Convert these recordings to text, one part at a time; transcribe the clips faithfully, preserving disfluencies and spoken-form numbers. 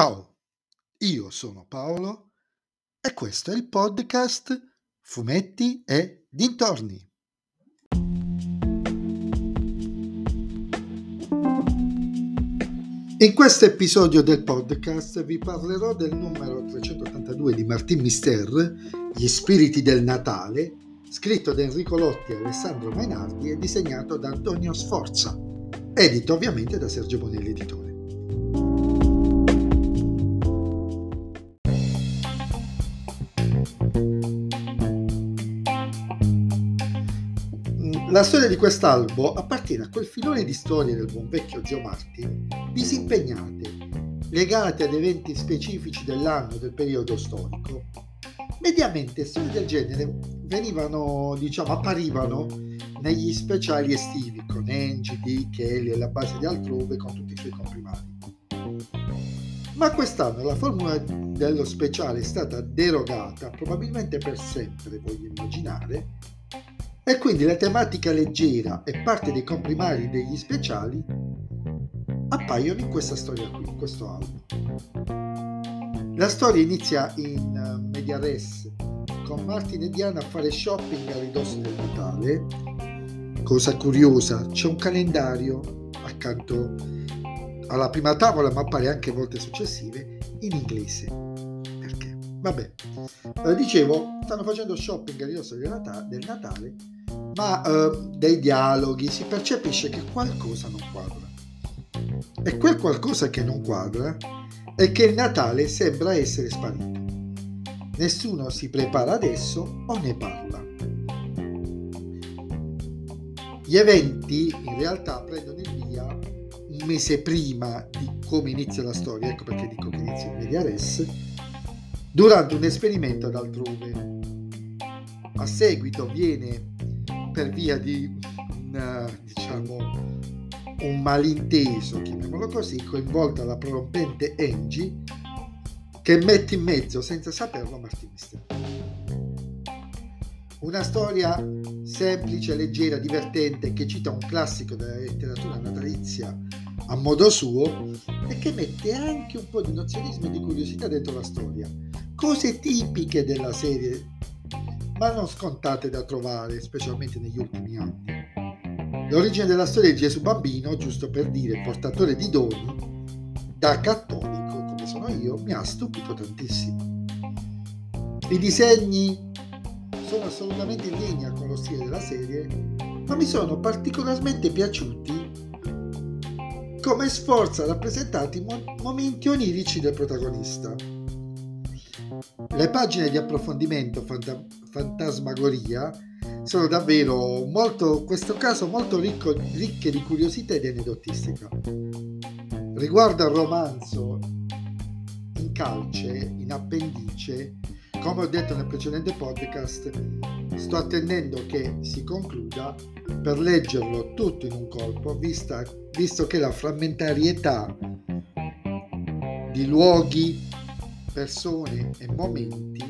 Ciao, io sono Paolo e questo è il podcast Fumetti e Dintorni. In questo episodio del podcast vi parlerò del numero trecentottantadue di Martin Mystère, Gli Spiriti del Natale, scritto da Enrico Lotti e Alessandro Mainardi e disegnato da Antonio Sforza, edito ovviamente da Sergio Bonelli Editore. La storia di quest'albo appartiene a quel filone di storie del buon vecchio Gio Marti, disimpegnate, legate ad eventi specifici dell'anno e del periodo storico. Mediamente storie del genere venivano, diciamo, apparivano negli speciali estivi con Angie, D. Kelly e la base di Altrove con tutti i suoi comprimari. Ma quest'anno la formula dello speciale è stata derogata, probabilmente per sempre, voglio immaginare, e quindi la tematica leggera e parte dei comprimari degli speciali appaiono in questa storia qui, in questo album. La storia inizia in media res, con Martin e Diana a fare shopping a ridosso del Natale. Cosa curiosa, c'è un calendario accanto alla prima tavola, ma appare anche volte successive, in inglese. Vabbè, eh, dicevo, stanno facendo shopping a ridosso del Natale, ma eh, dai dialoghi si percepisce che qualcosa non quadra. E quel qualcosa che non quadra è che il Natale sembra essere sparito. Nessuno si prepara adesso o ne parla. Gli eventi in realtà prendono il via un mese prima di come inizia la storia, ecco perché dico che inizia in media res, durante un esperimento ad Altrove. A seguito viene, per via di un, diciamo, un malinteso, chiamiamolo così, coinvolta la prorompente Angie, che mette in mezzo, senza saperlo, Martin Mystère. Una storia semplice, leggera, divertente, che cita un classico della letteratura natalizia a modo suo e che mette anche un po' di nozionismo e di curiosità dentro la storia. Cose tipiche della serie, ma non scontate da trovare, specialmente negli ultimi anni. L'origine della storia di Gesù Bambino, giusto per dire, portatore di doni, da cattolico, come sono io, mi ha stupito tantissimo. I disegni sono assolutamente in linea con lo stile della serie, ma mi sono particolarmente piaciuti come Sforza rappresentati i momenti onirici del protagonista. Le pagine di approfondimento fanta- fantasmagoria sono davvero molto, in questo caso molto ricco, ricche di curiosità e di aneddotistica. Riguardo al romanzo in calce, in appendice, come ho detto nel precedente podcast, sto attendendo che si concluda per leggerlo tutto in un colpo, vista, visto che la frammentarietà di luoghi, persone e momenti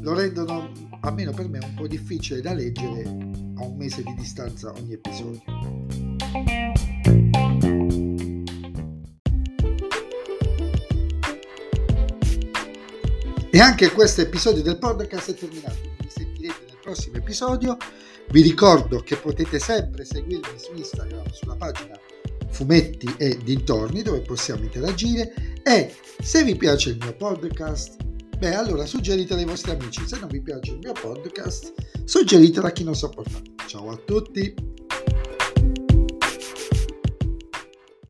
lo rendono, almeno per me, un po' difficile da leggere a un mese di distanza ogni episodio. E anche questo episodio del podcast è terminato. Vi sentirete nel prossimo episodio. Vi ricordo che potete sempre seguirmi su Instagram, sulla pagina Fumetti e Dintorni, dove possiamo interagire, e se vi piace il mio podcast, beh, allora suggeritelo ai vostri amici. Se non vi piace il mio podcast, suggeritelo a chi non sopporta. Ciao a tutti!